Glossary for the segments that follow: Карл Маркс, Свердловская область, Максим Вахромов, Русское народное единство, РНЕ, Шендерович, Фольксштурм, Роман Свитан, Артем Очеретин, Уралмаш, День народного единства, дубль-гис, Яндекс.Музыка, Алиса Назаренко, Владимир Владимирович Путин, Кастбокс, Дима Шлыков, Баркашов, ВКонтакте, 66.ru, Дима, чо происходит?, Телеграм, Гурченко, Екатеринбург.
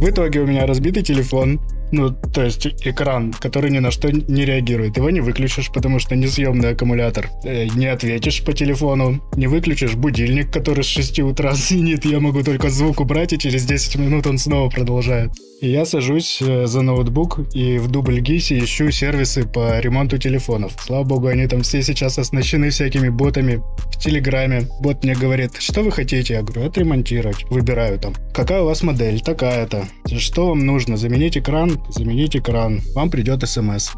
В итоге у меня разбитый телефон, ну, то есть экран, который ни на что не реагирует. Его не выключишь, потому что несъемный аккумулятор. Не ответишь по телефону, не выключишь будильник, который с 6 утра звенит. Я могу только звук убрать, и через 10 минут он снова продолжает. И я сажусь за ноутбук и в дубль-гисе ищу сервисы по ремонту телефонов. Слава богу, они там все сейчас оснащены всякими ботами в Телеграме. Бот мне говорит, что вы хотите? Я говорю, отремонтировать. Выбираю там. Какая у вас модель? Такая-то. Что вам нужно? Заменить экран? Заменить экран. Вам придет СМС.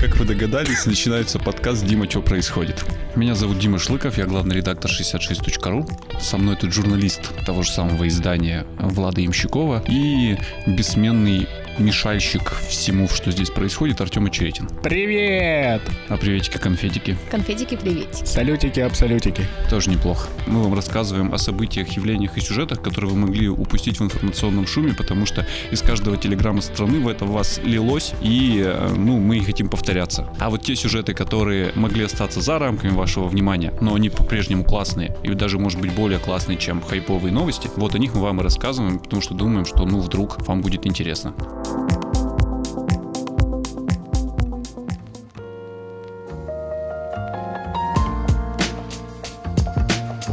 Как вы догадались, начинается подкаст «Дима, чо происходит?». Меня зовут Дима Шлыков, я главный редактор 66.ru. Со мной тут журналист того же самого издания Влада Ямщикова и бессменный мешальщик всему, что здесь происходит, Артем Очеретин. Привет! А приветики-конфетики? Конфетики-приветики. Салютики-абсолютики. Тоже неплохо. Мы вам рассказываем о событиях, явлениях и сюжетах, которые вы могли упустить в информационном шуме, потому что из каждого телеграмма страны в это вас лилось, и мы не хотим повторяться. А вот те сюжеты, которые могли остаться за рамками вашего внимания, но они по-прежнему классные, и даже, может быть, более классные, чем хайповые новости, вот о них мы вам и рассказываем, потому что думаем, что, вдруг вам будет интересно.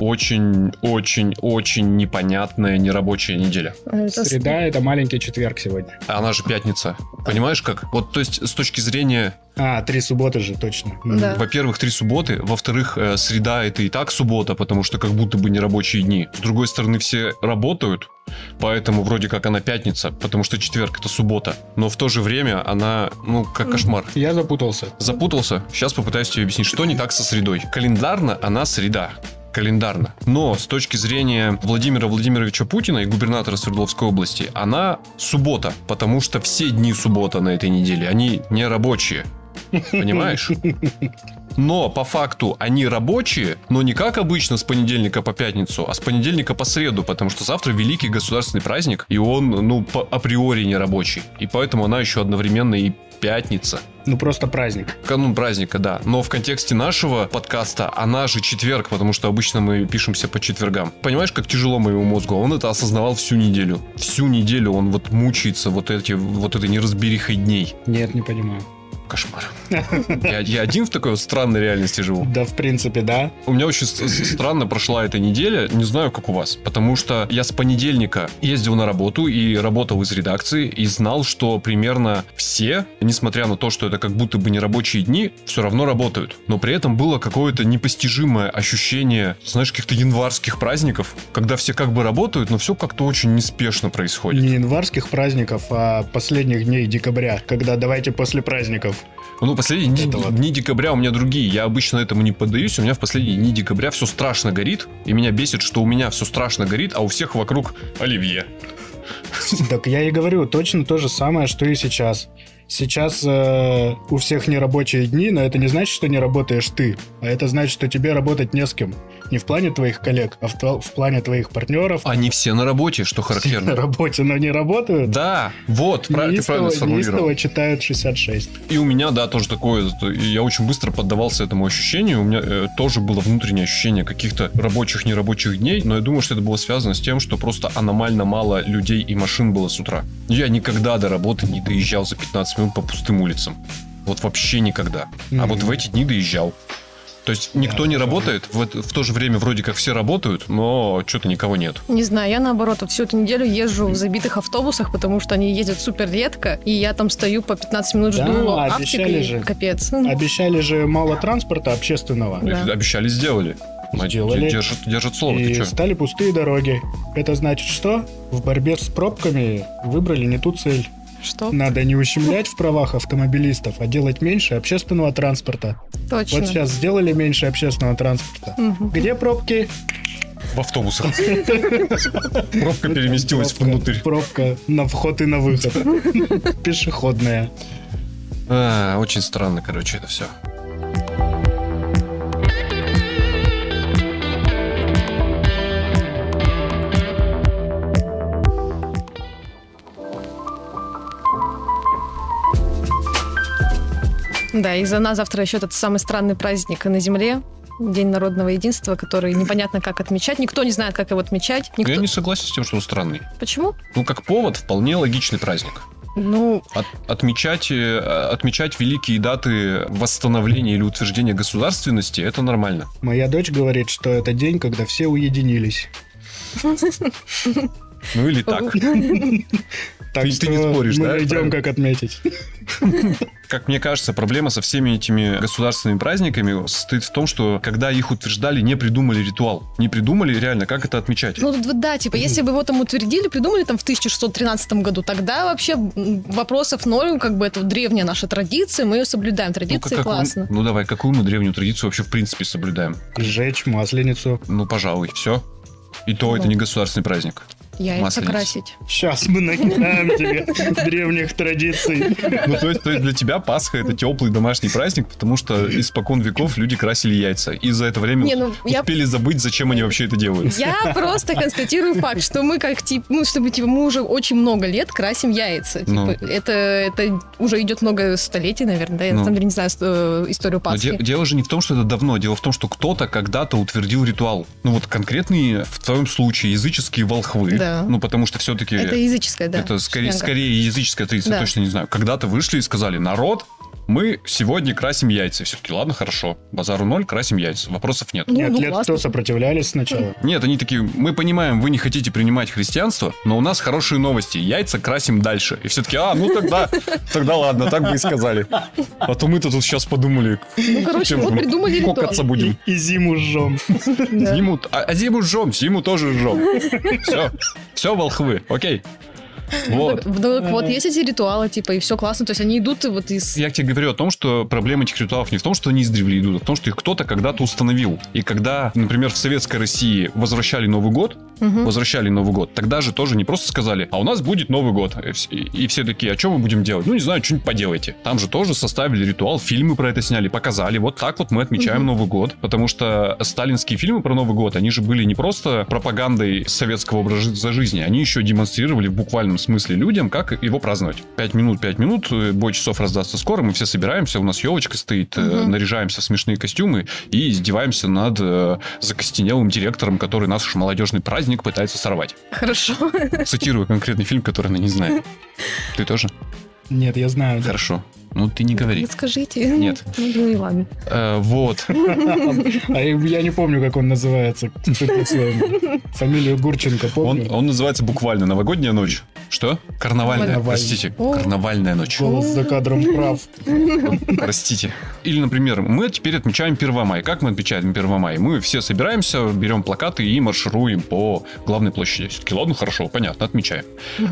Очень-очень-очень непонятная нерабочая неделя. Среда — это маленький четверг сегодня. Она же пятница. Понимаешь как? Вот, то есть, с точки зрения... 3 субботы же, точно. Да. Во-первых, 3 субботы. Во-вторых, среда — это и так суббота, потому что как будто бы нерабочие дни. С другой стороны, все работают, поэтому вроде как она пятница, потому что четверг — это суббота. Но в то же время она, как кошмар. Я запутался. Сейчас попытаюсь тебе объяснить, что не так со средой. Календарно она среда. Календарно. Но с точки зрения Владимира Владимировича Путина и губернатора Свердловской области, она суббота, потому что все дни суббота на этой неделе, они не рабочие. Понимаешь? Но по факту они рабочие, но не как обычно с понедельника по пятницу, а с понедельника по среду, потому что завтра великий государственный праздник, и он, априори не рабочий. И поэтому она еще одновременно и пятница. Просто праздник. Канун праздника, да. Но в контексте нашего подкаста она же четверг, потому что обычно мы пишемся по четвергам. Понимаешь, как тяжело моему мозгу? Он это осознавал всю неделю. Всю неделю он мучается этой неразберихой дней. Нет, не понимаю. Кошмар. Я один в такой странной реальности живу. Да, в принципе, да. У меня очень странно прошла эта неделя. Не знаю, как у вас. Потому что я с понедельника ездил на работу и работал из редакции. И знал, что примерно все, несмотря на то, что это как будто бы не рабочие дни, все равно работают. Но при этом было какое-то непостижимое ощущение, знаешь, каких-то январских праздников, когда все как бы работают, но все как-то очень неспешно происходит. Не январских праздников, а последних дней декабря. Когда давайте после праздников. Последние дни декабря у меня другие. Я обычно этому не поддаюсь. У меня в последние дни декабря все страшно горит. И меня бесит, что у меня все страшно горит, а у всех вокруг оливье. Так я и говорю, точно то же самое, что и сейчас. Сейчас у всех нерабочие дни, но это не значит, что не работаешь ты. А это значит, что тебе работать не с кем. Не в плане твоих коллег, а в плане твоих партнеров. Они все на работе, что характерно. Все на работе, но не работают. Да, ты правильно сформулировал. Неистово читают 66. И у меня, да, тоже такое. Я очень быстро поддавался этому ощущению. У меня тоже было внутреннее ощущение каких-то рабочих, нерабочих дней. Но я думаю, что это было связано с тем, что просто аномально мало людей и машин было с утра. Я никогда до работы не доезжал за 15 минут по пустым улицам. Вот вообще никогда. А вот в эти дни доезжал. То есть никто не работает, в то же время вроде как все работают, но что-то никого нет. Не знаю, я наоборот всю эту неделю езжу в забитых автобусах, потому что они ездят супер редко, и я там стою по 15 минут, жду аптеки, капец. Обещали же мало транспорта общественного. Да. Обещали, сделали. Держат слово. И стали пустые дороги. Это значит, что в борьбе с пробками выбрали не ту цель. Что? Надо не ущемлять в правах автомобилистов, а делать меньше общественного транспорта. Точно. Вот сейчас сделали меньше общественного транспорта. Угу. Где пробки? В автобусах. Пробка переместилась внутрь. Пробка на вход и на выход. Пешеходная. Очень странно, это все. Да, и за нас завтра еще этот самый странный праздник на земле. День народного единства, который непонятно как отмечать. Никто не знает, как его отмечать. Никто... Я не согласен с тем, что он странный. Почему? Ну, как повод, вполне логичный праздник. Ну... Отмечать великие даты восстановления или утверждения государственности, это нормально. Моя дочь говорит, что это день, когда все уединились. Ну или так. Так ты не споришь, мы найдем, как отметить. Как мне кажется, проблема со всеми этими государственными праздниками состоит в том, что когда их утверждали, не придумали ритуал. Не придумали реально, как это отмечать. Ну да, типа, если бы его там утвердили, придумали там в 1613 году, тогда вообще вопросов ноль, как бы это древняя наша традиция, мы ее соблюдаем. Традиции классно. Ну давай, какую мы древнюю традицию вообще в принципе соблюдаем? Сжечь масленицу. Ну, пожалуй, все. И то это не государственный праздник. Яйца красить. Сейчас мы накидаем тебе древних традиций. Ну, то есть для тебя Пасха — это теплый домашний праздник, потому что испокон веков люди красили яйца. И за это время успели забыть, зачем они вообще это делают. Я просто констатирую факт, что мы как типа, мы уже очень много лет красим яйца. Это уже идет много столетий, наверное. Я на самом деле не знаю историю Пасхи. Дело же не в том, что это давно. Дело в том, что кто-то когда-то утвердил ритуал. Ну, вот конкретные, в твоем случае, языческие волхвы. Да. Ну, потому что все-таки... Это языческая, да. Это скорее языческая традиция, да. Я точно не знаю. Когда-то вышли и сказали: народ, мы сегодня красим яйца. Все-таки, ладно, хорошо, базару ноль, красим яйца. Вопросов нет. Нет, лет кто сопротивлялись сначала? Нет, они такие: мы понимаем, вы не хотите принимать христианство, но у нас хорошие новости, яйца красим дальше. И все-таки: а, ну тогда ладно, так бы и сказали. А то мы-то тут сейчас подумали. Ну, короче, вот придумали ритуал. Кокаться будем. И зиму жжем. Зиму жжем, зиму тоже жжем. Все, волхвы, окей. Вот. Вот есть эти ритуалы, типа, и все классно. То есть они идут и вот из... Я тебе говорю о том, что проблема этих ритуалов не в том, что они издревле идут, а в том, что их кто-то когда-то установил. И когда, например, в Советской России возвращали Новый год, тогда же тоже не просто сказали: а у нас будет Новый год. И все такие: а что мы будем делать? Ну, не знаю, что-нибудь поделайте. Там же тоже составили ритуал, фильмы про это сняли, показали. Вот так вот мы отмечаем Новый год. Потому что сталинские фильмы про Новый год, они же были не просто пропагандой советского образа жизни, они еще демонстрировали в буквальном смысле людям, как его праздновать. 5 минут, бой часов раздастся скоро, мы все собираемся, у нас елочка стоит, наряжаемся в смешные костюмы и издеваемся над закостенелым директором, который нас уж молодежный праздник пытается сорвать. Хорошо. Цитирую конкретный фильм, который она не знает. Ты тоже? Нет, я знаю. Хорошо. Ну, ты не говори. Скажите. Нет. Ну, и ладно. Вот. Я не помню, как он называется. Фамилию Гурченко помню. Он называется буквально «Новогодняя ночь». Что? Карнавальная. Простите. Карнавальная ночь. Голос за кадром прав. Простите. Или, например, мы теперь отмечаем 1 мая. Как мы отмечаем 1 мая? Мы все собираемся, берем плакаты и маршируем по главной площади. Все-таки, ладно, хорошо, понятно, отмечаем.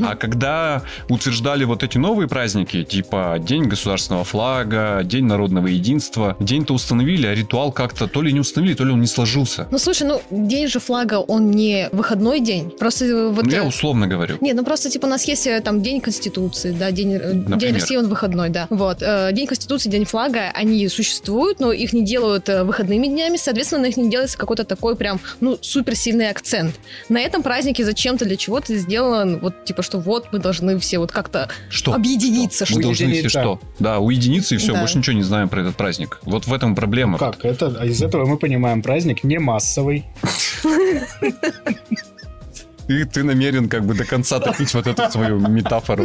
А когда утверждали вот эти новые праздники, типа День государственного флага, День народного единства. День-то установили, а ритуал как-то то ли не установили, то ли он не сложился. Ну, слушай, День же флага, он не выходной день. Просто вот... я условно говорю. Нет, просто типа у нас есть там День Конституции, да, День России, он выходной, да. Вот. День Конституции, День флага, они существуют, но их не делают выходными днями, соответственно, на них не делается какой-то такой прям, суперсильный акцент. На этом празднике зачем-то для чего-то сделан, мы должны все как-то объединиться. Что? Мы должны все что? Да, уединиться и все, да. Больше ничего не знаем про этот праздник. Вот в этом проблема. Как? Из этого мы понимаем, праздник не массовый. И ты намерен до конца топить вот эту свою метафору.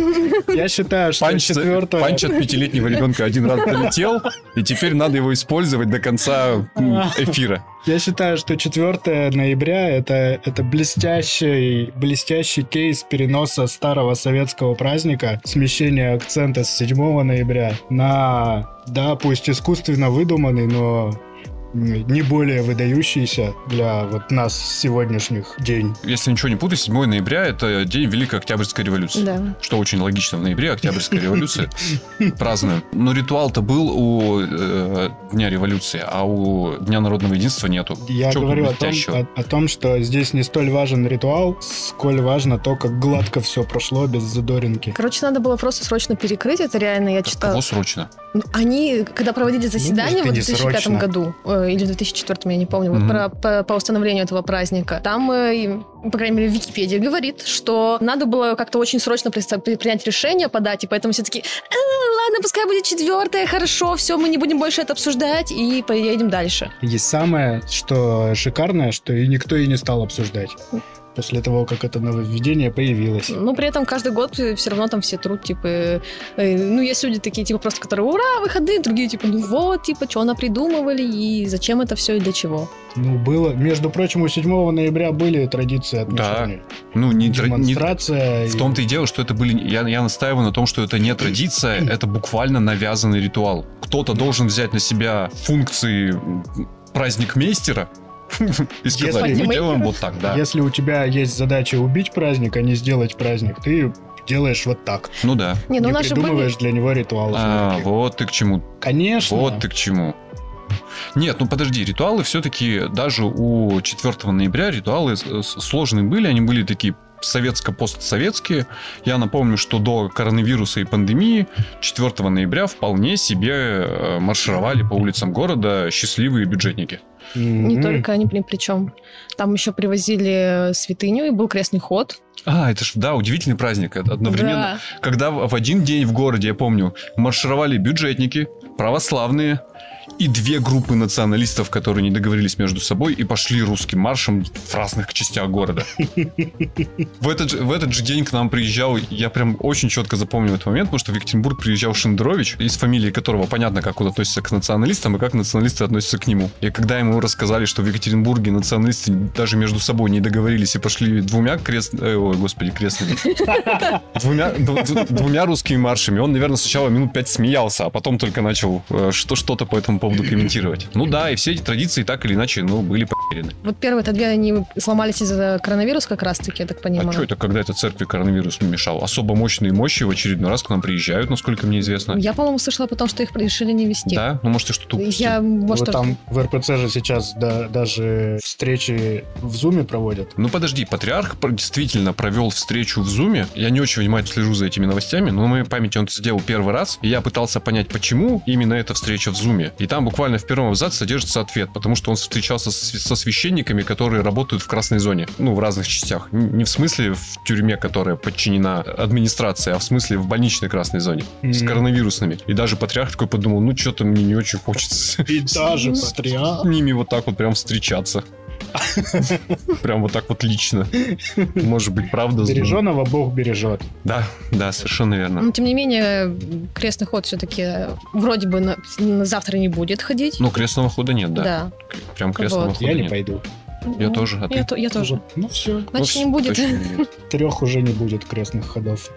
Я считаю, что панч от 5-летнего ребенка один раз прилетел, и теперь надо его использовать до конца эфира. Я считаю, что 4 ноября это блестящий кейс переноса старого советского праздника, смещения акцента с 7 ноября на, да, пусть искусственно выдуманный, но... не более выдающийся для нас сегодняшних день. Если ничего не путаю, 7 ноября — это день Великой Октябрьской революции. Да. Что очень логично, в ноябре Октябрьская революция празднуем. Но ритуал-то был у Дня революции, а у Дня народного единства нету. Я говорю о том, что здесь не столь важен ритуал, сколь важно то, как гладко все прошло без задоринки. Короче, надо было просто срочно перекрыть, это реально я читала. Кого срочно? Они, когда проводили заседание в 2005 году... или в 2004, я не помню, вот по установлению этого праздника. Там, по крайней мере, Википедия говорит, что надо было как-то очень срочно принять решение по дате, поэтому все такие, ладно, пускай будет 4-е, хорошо, все, мы не будем больше это обсуждать и поедем дальше. И самое, что шикарное, что и никто и не стал обсуждать. После того, как это нововведение появилось. Но при этом каждый год все равно там все труд, типа... Ну, есть люди такие, типа, просто, которые, ура, выходные, другие, типа, ну вот, типа, что она придумывали, и зачем это все, и для чего. Ну, было... Между прочим, у 7 ноября были традиции отмечания. Да. Ну, не... Демонстрация. В том-то и дело, что это были... Я настаиваю на том, что это не традиция, это буквально навязанный ритуал. Кто-то должен взять на себя функции праздникмейстера, и сказали, если мы делаем вот так, да. Если у тебя есть задача убить праздник, а не сделать праздник, ты делаешь вот так. Ну да. Не придумываешь для него ритуалы. А, вот ты к чему. Конечно. Вот ты к чему. Нет, ну подожди, ритуалы все-таки даже у 4 ноября ритуалы сложные были, они были такие советско-постсоветские. Я напомню, что до коронавируса и пандемии 4 ноября вполне себе маршировали по улицам города счастливые бюджетники. Не только они, причем. Там еще привозили святыню, и был крестный ход. А, это ж, да, удивительный праздник. Одновременно, да. Когда в один день в городе, я помню, маршировали бюджетники, православные и две группы националистов, которые не договорились между собой и пошли русским маршем в разных частях города. В этот же день к нам приезжал, я прям очень четко запомнил этот момент, потому что в Екатеринбург приезжал Шендерович, из фамилии которого понятно, как он относится к националистам и как националисты относятся к нему. И когда ему рассказали, что в Екатеринбурге националисты даже между собой не договорились и пошли двумя русскими маршами, он, наверное, сначала минут 5 смеялся, а потом только начал что-то по этому поводу комментировать. Ну да, и все эти традиции так или иначе, ну, были потеряны. Вот первые-то две, они сломались из-за коронавируса как раз-таки, я так понимаю. А что это, когда это церкви коронавирус не мешал? Особо мощные мощи в очередной раз к нам приезжают, насколько мне известно. Я, по-моему, слышала потом, что их решили не вести. Да? Ну, может, и что-то упустил. Вот там в РПЦ же сейчас даже встречи в Зуме проводят. Ну, подожди, патриарх действительно провел встречу в Зуме. Я не очень внимательно слежу за этими новостями, но на моей памяти он это сделал первый раз, и я пытался понять, почему именно эта встреча в Зуме. И там буквально в первом абзаце содержится ответ, потому что он встречался со священниками, которые работают в красной зоне, ну, в разных частях. Не в смысле в тюрьме, которая подчинена администрации, а в смысле в больничной красной зоне, с коронавирусными. И даже патриарх такой подумал, ну, что-то мне не очень хочется. И даже патриарх. С ними вот так вот прям встречаться. Прям вот так вот лично. Может быть, правда. Береженого Бог бережет. Да, да, совершенно верно. Но тем не менее, крестный ход все-таки вроде бы завтра не будет ходить. Ну, крестного хода нет, да. Да. Прям крестного хода нет. Я не пойду. Я тоже, а ты? Я тоже. Ну все. Значит, не будет. 3 уже не будет крестных ходов.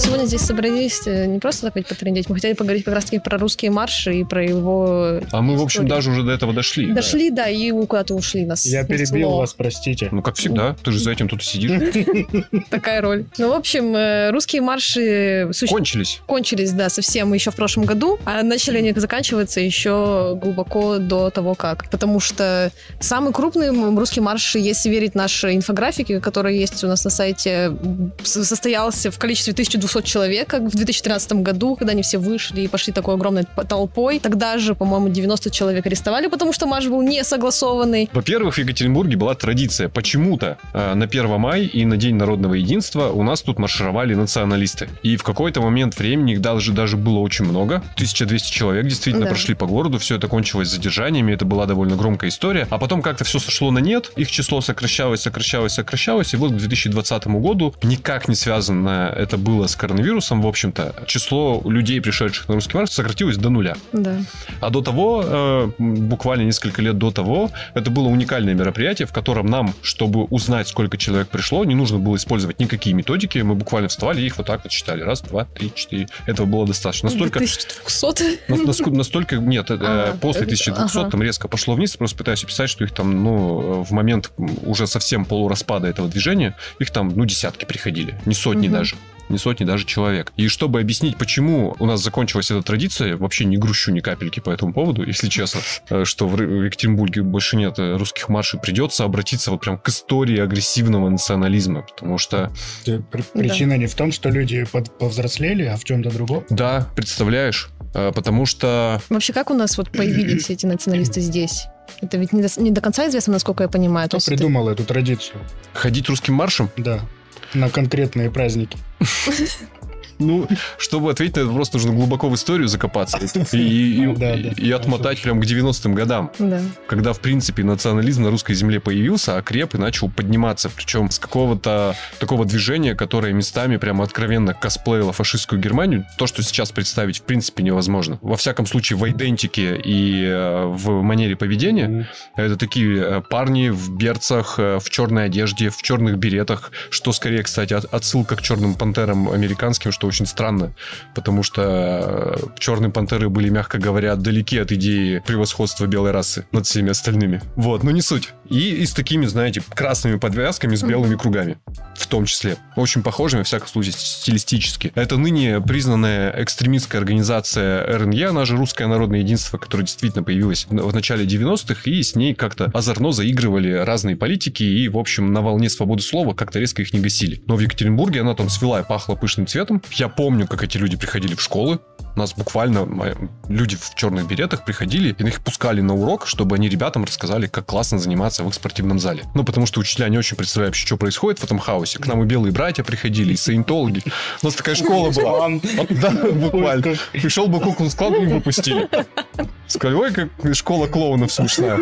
Сегодня здесь собрались не просто так потрындеть, мы хотели поговорить как раз-таки про русские марши и про его... А мы, в общем, даже уже до этого дошли. Дошли, да, и куда-то ушли нас. Я перебил вас, простите. Ну, как всегда, ты же за этим тут сидишь. Такая роль. Ну, в общем, русские марши... Кончились. Кончились, да, совсем еще в прошлом году, а начали они заканчиваться еще глубоко до того, как. Потому что самый крупный русский марш, если верить нашей инфографике, которая есть у нас на сайте, состоялся в количестве 1200 человек, как в 2013 году, когда они все вышли и пошли такой огромной толпой. Тогда же, по-моему, 90 человек арестовали, потому что марш был не согласованный. Во-первых, в Екатеринбурге была традиция. Почему-то на 1 мая и на День народного единства у нас тут маршировали националисты. И в какой-то момент времени их даже было очень много. 1200 человек действительно прошли по городу. Все это кончилось задержаниями. Это была довольно громкая история. А потом как-то все сошло на нет. Их число сокращалось. И вот к 2020 году никак не связано это было с коронавирусом, в общем-то, число людей, пришедших на русский марш, сократилось до нуля. Да. А до того, буквально несколько лет до того, это было уникальное мероприятие, в котором нам, чтобы узнать, сколько человек пришло, не нужно было использовать никакие методики. Мы буквально вставали и их вот так вот считали. 1, 2, 3, 4. Этого было достаточно. Настолько... 1200? Настолько... Нет, после 1200 там резко пошло вниз. Просто пытаюсь описать, что их там, ну, в момент уже совсем полураспада этого движения, их там, ну, десятки приходили. Не сотни даже. не сотни даже человек. И чтобы объяснить, почему у нас закончилась эта традиция, вообще не грущу ни капельки по этому поводу, если честно, что в Екатеринбурге больше нет русских маршей, придется обратиться вот прям к истории агрессивного национализма, потому что... Причина не в том, что люди повзрослели, а в чем-то другом? Да, представляешь, потому что... Вообще, как у нас вот появились эти националисты здесь? Это ведь не до конца известно, насколько я понимаю. Кто придумал эту традицию? Ходить русским маршем? Да, на конкретные праздники. Ну, чтобы ответить на этот вопрос, нужно глубоко в историю закопаться и отмотать прям к 90-м годам, когда, в принципе, национализм на русской земле появился, окреп и начал подниматься. Причем с какого-то такого движения, которое местами прямо откровенно косплеило фашистскую Германию, то, что сейчас представить, в принципе, невозможно. Во всяком случае, в идентике и в манере поведения это такие парни в берцах, в черной одежде, в черных беретах, что скорее, кстати, отсылка к черным пантерам американским, что очень странно, потому что черные пантеры были, мягко говоря, далеки от идеи превосходства белой расы над всеми остальными. Вот, но не суть. И с такими, знаете, красными подвязками с белыми кругами, в том числе. Очень похожими, во всяком случае, стилистически. Это ныне признанная экстремистская организация РНЕ, она же Русское народное единство, которое действительно появилось в начале 90-х, и с ней как-то озорно заигрывали разные политики, и, в общем, на волне свободы слова как-то резко их не гасили. Но в Екатеринбурге она там свела и пахла пышным цветом. Я помню, как эти люди приходили в школы. У нас буквально люди в черных беретах приходили, и их пускали на урок, чтобы они ребятам рассказали, как классно заниматься в их спортивном зале. Ну, потому что учителя не очень представляют, что происходит в этом хаосе. К нам и белые братья приходили, и саентологи. У нас такая школа была. Да, буквально. Пришел бы куклу-склад, и выпустили. Сказали, ой, как школа клоунов смешная.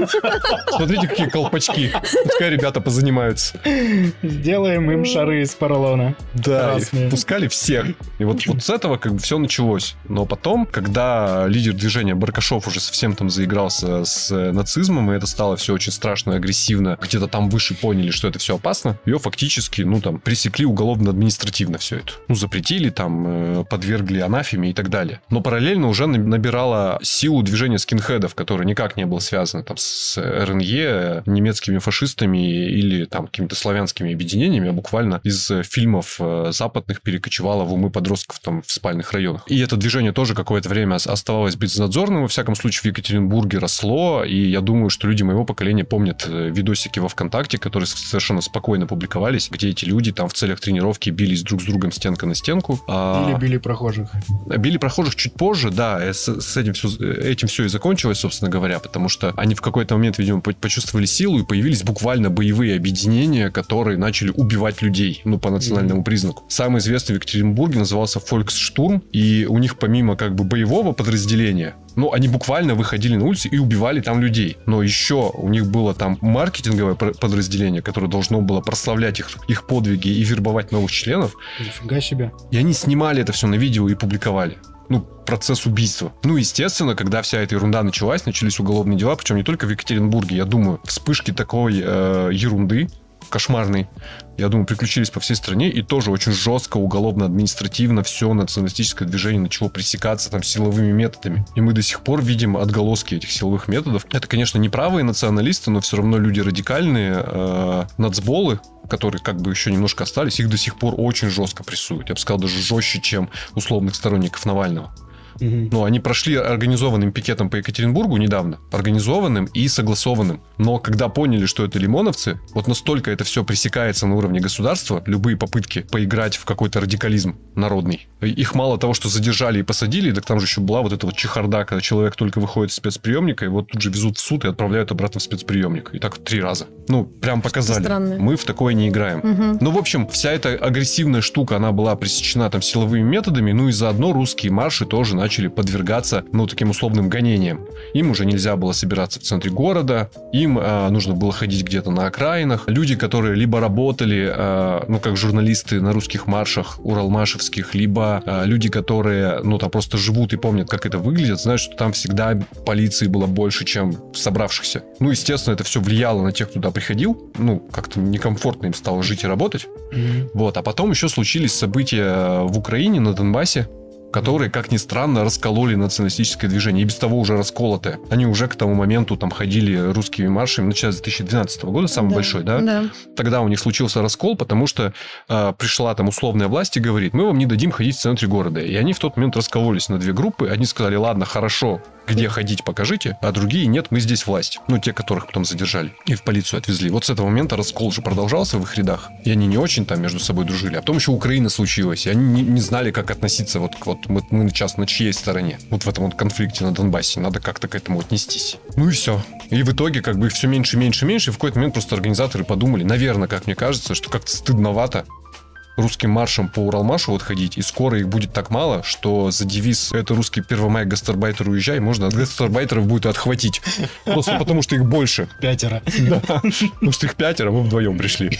Смотрите, какие колпачки. Пускай ребята позанимаются. Сделаем им шары из поролона. Да, пускали всех. И вот с этого как бы все началось. Но потом, когда лидер движения Баркашов уже совсем там заигрался с нацизмом, и это стало все очень страшно и агрессивно, где-то там выше поняли, что это все опасно, ее фактически, ну там, пресекли уголовно-административно все это. Ну, запретили, там, подвергли анафеме и так далее. Но параллельно уже набирало силу движение скинхедов, которое никак не было связано там с РНЕ, немецкими фашистами или там какими-то славянскими объединениями, а буквально из фильмов западных перекочевало в умы подростков там в спальных районах. И это движение тоже какое-то время оставалось безнадзорным, во всяком случае, в Екатеринбурге росло, и я думаю, что люди моего поколения помнят видосики во ВКонтакте, которые совершенно спокойно публиковались, где эти люди там в целях тренировки бились друг с другом стенка на стенку. Били прохожих. Били прохожих чуть позже, да, этим все и закончилось, собственно говоря, потому что они в какой-то момент, видимо, почувствовали силу, и появились буквально боевые объединения, которые начали убивать людей, ну, по национальному признаку. Самый известный в Екатеринбурге назывался Фольксштурм, и у них помимо как бы боевого подразделения, ну, они буквально выходили на улицу и убивали там людей. Но еще у них было там маркетинговое подразделение, которое должно было прославлять их подвиги и вербовать новых членов. Нифига себе. И они снимали это все на видео и публиковали. Ну, процесс убийства. Ну, естественно, когда вся эта ерунда началась, начались уголовные дела, причем не только в Екатеринбурге, я думаю, вспышки такой ерунды кошмарной, я думаю, приключились по всей стране, и тоже очень жестко, уголовно-административно все националистическое движение начало пресекаться там силовыми методами. И мы до сих пор видим отголоски этих силовых методов. Это, конечно, не правые националисты, но все равно люди радикальные, нацболы, которые как бы еще немножко остались, их до сих пор очень жестко прессуют. Я бы сказал, даже жестче, чем условных сторонников Навального. Но они прошли организованным пикетом по Екатеринбургу недавно. Организованным и согласованным. Но когда поняли, что это лимоновцы, вот настолько это все пресекается на уровне государства, любые попытки поиграть в какой-то радикализм народный. Их мало того, что задержали и посадили, так там же еще была вот эта вот чехарда, когда человек только выходит из спецприемника, его тут же везут в суд и отправляют обратно в спецприемник. И так 3 раза. Ну, прям показали. Странное. Мы в такое не играем. Ну, в общем, вся эта агрессивная штука, она была пресечена там силовыми методами, ну и заодно русские марши тоже начали подвергаться, ну, таким условным гонениям. Им уже нельзя было собираться в центре города, им нужно было ходить где-то на окраинах. Люди, которые либо работали, ну, как журналисты на русских маршах уралмашевских, либо люди, которые, ну, там просто живут и помнят, как это выглядит, знают, что там всегда полиции было больше, чем собравшихся. Ну, естественно, это все влияло на тех, кто туда приходил. Ну, как-то некомфортно им стало жить и работать. Вот. А потом еще случились события в Украине, на Донбассе, которые, как ни странно, раскололи националистическое движение. И без того уже расколоты. Они уже к тому моменту там ходили русскими маршами, начиная с 2012 года, самый большой, да? Да. Тогда у них случился раскол, потому что пришла там условная власть и говорит, мы вам не дадим ходить в центре города. И они в тот момент раскололись на две группы. Одни сказали, ладно, хорошо, где ходить, покажите. А другие, нет, мы здесь власть. Ну, те, которых потом задержали и в полицию отвезли. Вот с этого момента раскол же продолжался в их рядах. И они не очень там между собой дружили. А потом еще Украина случилась. И они не знали, как относиться вот к вот мы сейчас на чьей стороне. Вот в этом вот конфликте на Донбассе. Надо как-то к этому отнестись. Ну и все. И в итоге как бы их все меньше. И в какой-то момент просто организаторы подумали, наверное, как мне кажется, что как-то стыдновато русским маршем по Уралмашу вот ходить, и скоро их будет так мало, что за девиз «Это русский 1 мая, гастарбайтеры, уезжай» можно от гастарбайтеров будет отхватить. Просто потому, что их больше. 5. Да. Потому что их 5, мы вдвоем пришли.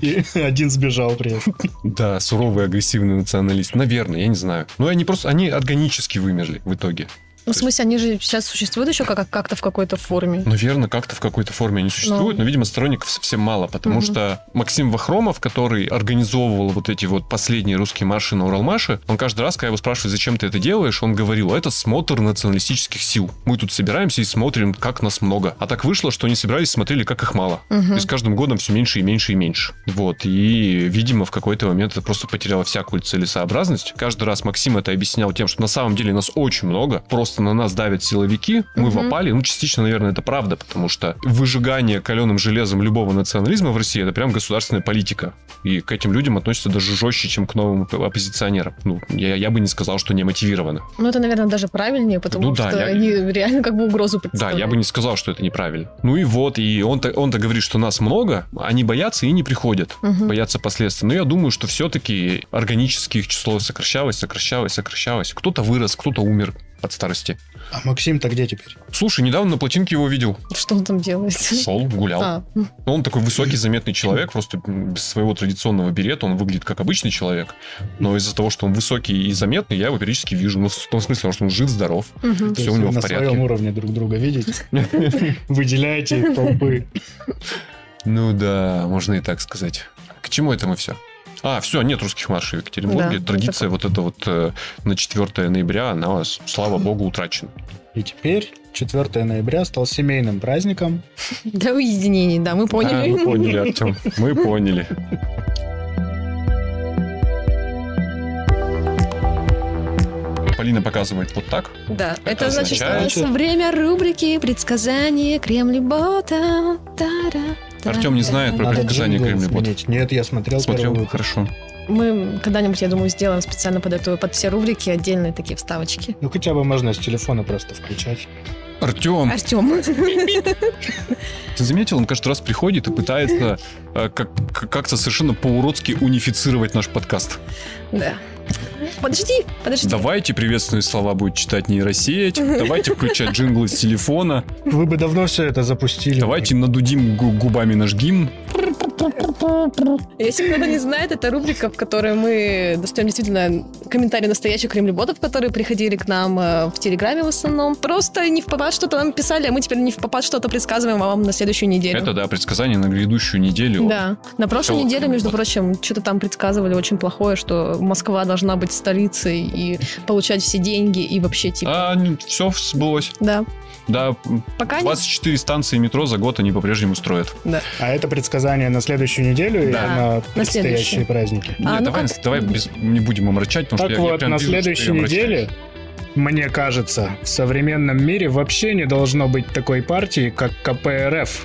И один сбежал при этом. Да, суровый, агрессивный националист. Наверное, я не знаю. Но они просто, они органически вымерли в итоге. Ну, в смысле, они же сейчас существуют еще как-то в какой-то форме. Наверное, как-то в какой-то форме они существуют, но видимо, сторонников совсем мало, потому что Максим Вахромов, который организовывал вот эти вот последние русские марши на Уралмаше, он каждый раз, когда его спрашивают, зачем ты это делаешь, он говорил, это смотр националистических сил. Мы тут собираемся и смотрим, как нас много. А так вышло, что они собирались и смотрели, как их мало. И с каждым годом все меньше. Вот. И, видимо, в какой-то момент это просто потеряло всякую целесообразность. Каждый раз Максим это объяснял тем, что на самом деле нас очень много, просто на нас давят силовики, мы вопали. Ну, частично, наверное, это правда, потому что выжигание каленым железом любого национализма в России — это прям государственная политика. И к этим людям относятся даже жестче, чем к новым оппозиционерам. Ну, я бы не сказал, что не мотивировано. Ну, это, наверное, даже правильнее, потому что они реально как бы угрозу представляют. Да, я бы не сказал, что это неправильно. Ну и вот, и он-то говорит, что нас много, они боятся и не приходят. Боятся последствий. Но я думаю, что все-таки органически их число сокращалось. Кто-то вырос, кто-то умер от старости. А Максим-то где теперь? Слушай, недавно на плотинке его видел. Что он там делает? Шел, гулял. Он такой высокий, заметный человек, просто без своего традиционного берета, он выглядит как обычный человек, но из-за того, что он высокий и заметный, я его периодически вижу, ну, в том смысле, что он жив-здоров, все у него в порядке. То есть вы на своем уровне друг друга видите? Выделяете их толпы. Ну да, можно и так сказать. К чему это мы все? А, все, нет русских маршей в Екатеринбурге. Да, традиция вот эта вот на 4 ноября, она, слава богу, утрачена. И теперь 4 ноября стал семейным праздником. Для уединения, да, мы поняли. Мы поняли, Артем, мы поняли. Полина показывает вот так. Да, это значит, что у нас время рубрики «Предсказание Кремль-бота». Артем не знает про предсказание Кремль-бота. Нет, я смотрел. Хорошо. Мы когда-нибудь, я думаю, сделаем специально под все рубрики отдельные такие вставочки. Ну, хотя бы можно с телефона просто включать. Артем. Ты заметил, он каждый раз приходит и пытается как-то совершенно по-уродски унифицировать наш подкаст. Да. Подожди. Давайте приветственные слова будет читать нейросеть. Давайте включать джинглы с телефона. Вы бы давно все это запустили. Давайте надудим губами наш гимн. Если кто-то не знает, это рубрика, в которой мы достаем действительно комментарии настоящих кремлеботов, которые приходили к нам в Телеграме в основном. Просто не впопад что-то нам писали, а мы теперь не впопад что-то предсказываем вам на следующую неделю. Это, да, предсказание на грядущую неделю. Да. На прошлой неделе, между прочим, что-то там предсказывали очень плохое, что Москва должна быть столицей и получать все деньги и вообще типа... А, все сбылось. Да. Да, пока 24 станции метро за год они по-прежнему строят. Да. А это предсказание на следующую неделю, да, и на предстоящие праздники. А, нет, давай не будем омрачать, потому так что вот, я на следующей неделе, мне кажется, в современном мире вообще не должно быть такой партии, как КПРФ.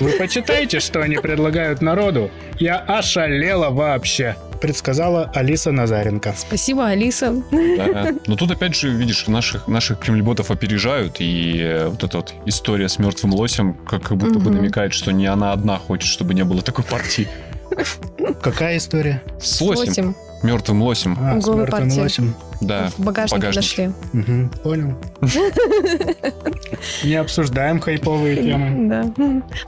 Вы почитайте, что они предлагают народу. Я ошалела вообще. Предсказала Алиса Назаренко. Спасибо, Алиса. Да. Но тут опять же, видишь, наших кремлеботов опережают, и вот эта вот история с мертвым лосем как будто бы намекает, что не она одна хочет, чтобы не было такой партии. Какая история? С лосем. Мертвым лосем. А, с мертвым лосем. Да, в багажнике нашли. Понял. Не обсуждаем хайповые темы. Да.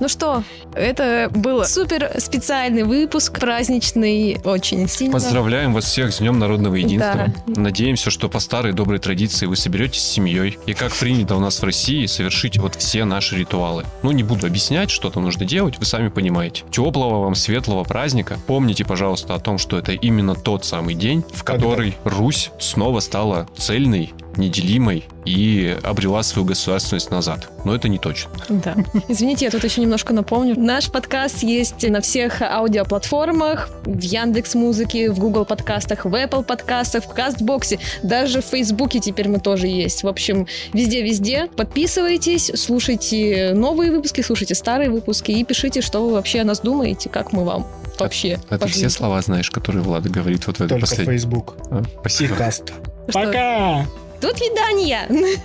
Ну что, это был супер специальный выпуск, праздничный, очень сильно. Поздравляем вас всех с Днем народного единства. Да. Надеемся, что по старой доброй традиции вы соберетесь с семьей и, как принято у нас в России, совершить вот все наши ритуалы. Ну, не буду объяснять, что там нужно делать, вы сами понимаете. Теплого вам, светлого праздника. Помните, пожалуйста, о том, что это именно тот самый день, в который Русь снова стала цельной, неделимой и обрела свою государственность назад. Но это не точно. Да. Извините, я тут еще немножко напомню. Наш подкаст есть на всех аудиоплатформах, в Яндекс.Музыке, в Google подкастах, в Apple подкастах, в Кастбоксе, даже в Фейсбуке теперь мы тоже есть. В общем, везде-везде. Подписывайтесь, слушайте новые выпуски, слушайте старые выпуски и пишите, что вы вообще о нас думаете, как мы вам вообще. А ты все слова знаешь, которые Влада говорит вот в этой последней? Только Фейсбук. А, спасибо. И Каст. Пока! До свидания!